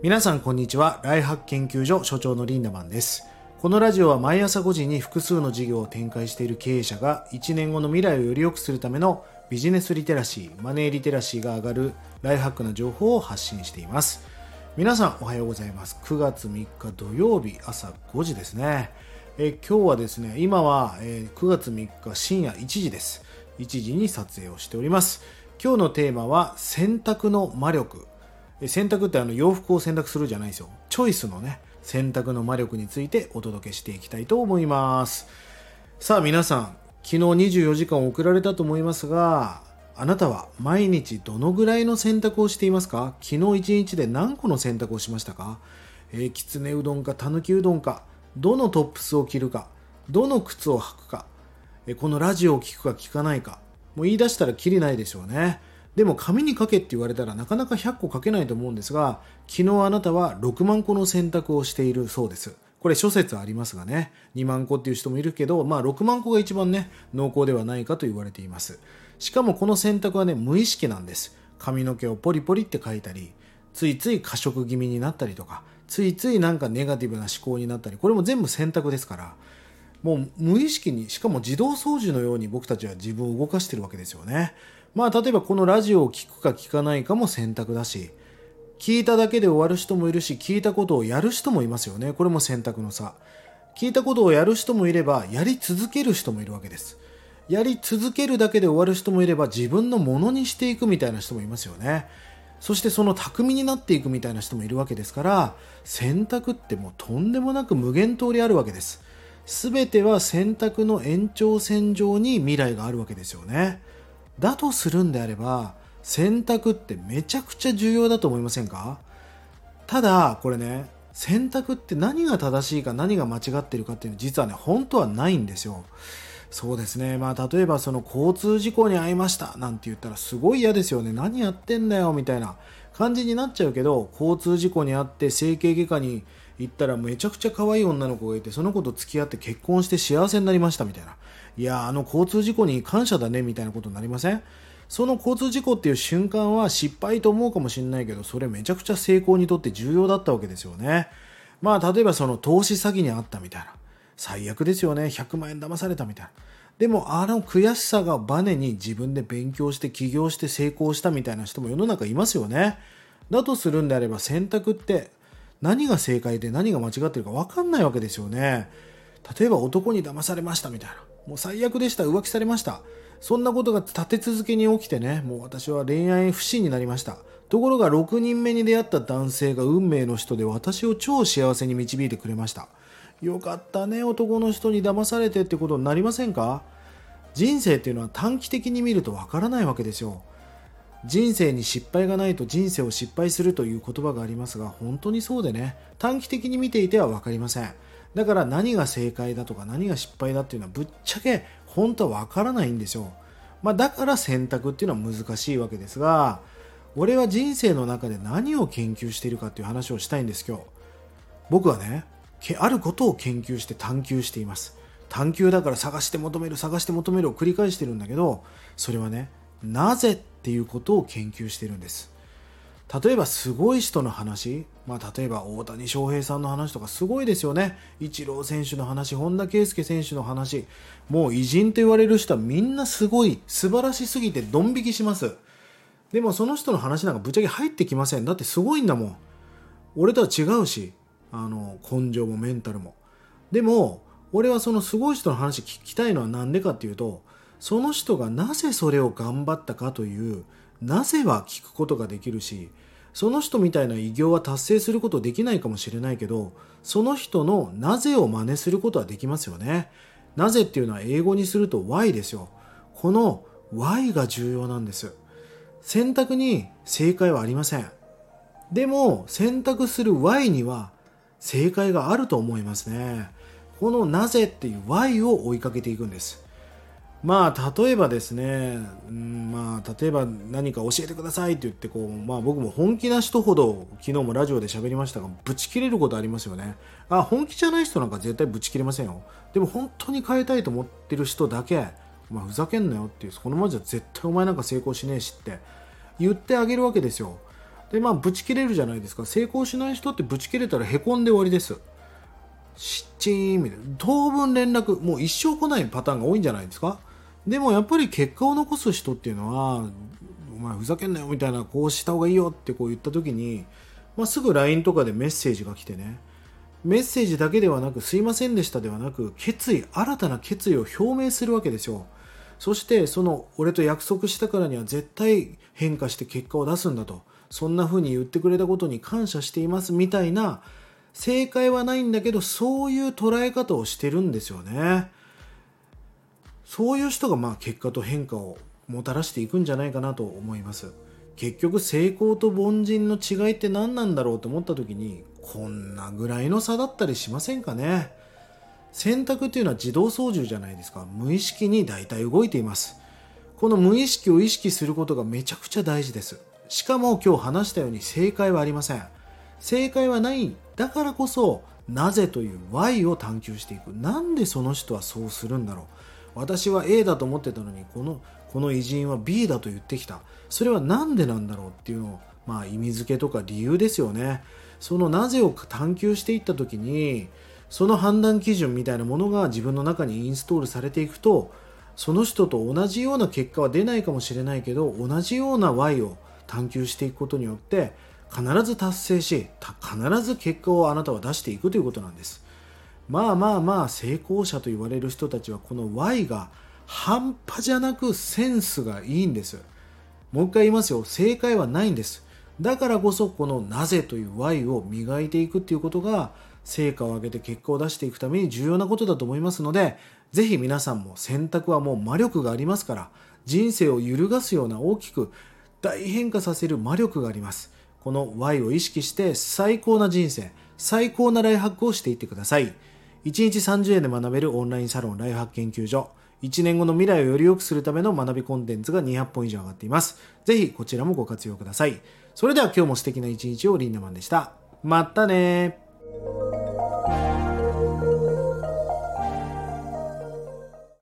皆さんこんにちは。ライハック研究所所長のリンダマンです。このラジオは毎朝5時に複数の事業を展開している経営者が1年後の未来をより良くするためのビジネスリテラシー、マネーリテラシーが上がるライハックな情報を発信しています。皆さんおはようございます。9月3日土曜日朝5時ですね。今日はですね、今は9月3日深夜1時です。1時に撮影をしております。今日のテーマは選択の魔力。選択って洋服を選択するじゃないですよ。チョイスのね、選択の魔力についてお届けしていきたいと思います。さあ皆さん、昨日24時間送られたと思いますが、あなたは毎日どのぐらいの選択をしていますか？昨日1日で何個の選択をしましたか？きつねうどんかたぬきうどんか、どのトップスを着るか、どの靴を履くか、このラジオを聞くか聞かないか、もう言い出したらキリないでしょうね。でも紙に書けって言われたらなかなか100個書けないと思うんですが、昨日あなたは6万個の選択をしているそうです。これ諸説ありますがね、2万個っていう人もいるけど、6万個が一番ね、濃厚ではないかと言われています。しかもこの選択はね、無意識なんです。髪の毛をポリポリって書いたり、ついつい過食気味になったりとか、ついついなんかネガティブな思考になったり、これも全部選択ですから、もう無意識に、しかも自動操縦のように僕たちは自分を動かしているわけですよね。例えばこのラジオを聞くか聞かないかも選択だし、聞いただけで終わる人もいるし、聞いたことをやる人もいますよね。これも選択の差。聞いたことをやる人もいれば、やり続ける人もいるわけです。やり続けるだけで終わる人もいれば、自分のものにしていくみたいな人もいますよね。そしてその巧みになっていくみたいな人もいるわけですから、選択ってもうとんでもなく無限通りあるわけです。すべては選択の延長線上に未来があるわけですよね。だとするんであれば、選択ってめちゃくちゃ重要だと思いませんか？ただこれね、選択って何が正しいか何が間違ってるかっていうの実はね、本当はないんですよ。そうですね、例えばその交通事故に遭いましたなんて言ったらすごい嫌ですよね。何やってんだよみたいな感じになっちゃうけど、交通事故に遭って整形外科に行ったらめちゃくちゃ可愛い女の子がいて、その子と付き合って結婚して幸せになりましたみたいな、いやあの交通事故に感謝だねみたいなことになりません？その交通事故っていう瞬間は失敗と思うかもしれないけど、それめちゃくちゃ成功にとって重要だったわけですよね。例えばその投資詐欺にあったみたいな、最悪ですよね。100万円騙されたみたいな。でもあの悔しさがバネに自分で勉強して起業して成功したみたいな人も世の中いますよね。だとするんであれば、選択って何が正解で何が間違ってるか分かんないわけですよね。例えば男に騙されましたみたいな、もう最悪でした、浮気されました、そんなことが立て続けに起きてね、もう私は恋愛不信になりました。ところが6人目に出会った男性が運命の人で、私を超幸せに導いてくれました。よかったね、男の人に騙されてってことになりませんか？人生っていうのは短期的に見るとわからないわけですよ。人生に失敗がないと人生を失敗するという言葉がありますが、本当にそうでね、短期的に見ていては分かりません。だから何が正解だとか何が失敗だっていうのはぶっちゃけ本当は分からないんですよ。だから選択っていうのは難しいわけですが、俺は人生の中で何を研究しているかっていう話をしたいんです今日。僕はね、あることを研究して探求しています。探求だから探して求める、探して求めるを繰り返してるんだけど、それはね、なぜっていうことを研究してるんです。例えばすごい人の話、例えば大谷翔平さんの話とかすごいですよね。イチロー選手の話、本田圭佑選手の話、もう偉人と言われる人はみんなすごい、素晴らしすぎてドン引きします。でもその人の話なんかぶっちゃけ入ってきません。だってすごいんだもん。俺とは違うし、根性もメンタルも。でも俺はそのすごい人の話聞きたいのはなんでかっていうと、その人がなぜそれを頑張ったかというなぜは聞くことができるし、その人みたいな偉業は達成することできないかもしれないけど、その人のなぜを真似することはできますよね。なぜっていうのは英語にすると why ですよ。この why が重要なんです。選択に正解はありません。でも選択する why には正解があると思いますね。このなぜっていう why を追いかけていくんです。例えばですね、例えば何か教えてくださいって言ってこう、僕も本気な人ほど昨日もラジオで喋りましたが、ぶち切れることありますよね。本気じゃない人なんか絶対ぶち切れませんよ。でも本当に変えたいと思ってる人だけ、ふざけんなよっていう、このままじゃ絶対お前なんか成功しねえしって言ってあげるわけですよ。でまあぶち切れるじゃないですか。成功しない人ってぶち切れたらへこんで終わりです。しっちーんみたいな、当分連絡もう一生来ないパターンが多いんじゃないですか。でもやっぱり結果を残す人っていうのは、お前ふざけんなよみたいな、こうした方がいいよってこう言った時に、すぐ LINE とかでメッセージが来てね、メッセージだけではなく、すいませんでしたではなく、新たな決意を表明するわけですよ。そしてその俺と約束したからには絶対変化して結果を出すんだと、そんな風に言ってくれたことに感謝していますみたいな、正解はないんだけどそういう捉え方をしてるんですよね。そういう人が結果と変化をもたらしていくんじゃないかなと思います。結局成功と凡人の違いって何なんだろうと思った時に、こんなぐらいの差だったりしませんかね。選択っていうのは自動操縦じゃないですか。無意識に大体動いています。この無意識を意識することがめちゃくちゃ大事です。しかも今日話したように正解はありません。正解はない、だからこそなぜという why を探求していく。なんでその人はそうするんだろう、私は A だと思ってたのにこの偉人は B だと言ってきた、それはなんでなんだろうっていうのを、意味付けとか理由ですよね。そのなぜを探求していった時に、その判断基準みたいなものが自分の中にインストールされていくと、その人と同じような結果は出ないかもしれないけど、同じような Y を探求していくことによって必ず達成し、必ず結果をあなたは出していくということなんです。成功者と言われる人たちはこの Y が半端じゃなくセンスがいいんです。もう一回言いますよ、正解はないんです。だからこそこのなぜという Y を磨いていくということが、成果を上げて結果を出していくために重要なことだと思いますので、ぜひ皆さんも、選択はもう魔力がありますから、人生を揺るがすような、大きく大変化させる魔力があります。この Y を意識して最高な人生、最高なライフハックをしていってください。1日30円で学べるオンラインサロンライフハック研究所、1年後の未来をより良くするための学びコンテンツが200本以上上がっています。ぜひこちらもご活用ください。それでは今日も素敵な一日を。リンダマンでした。またね。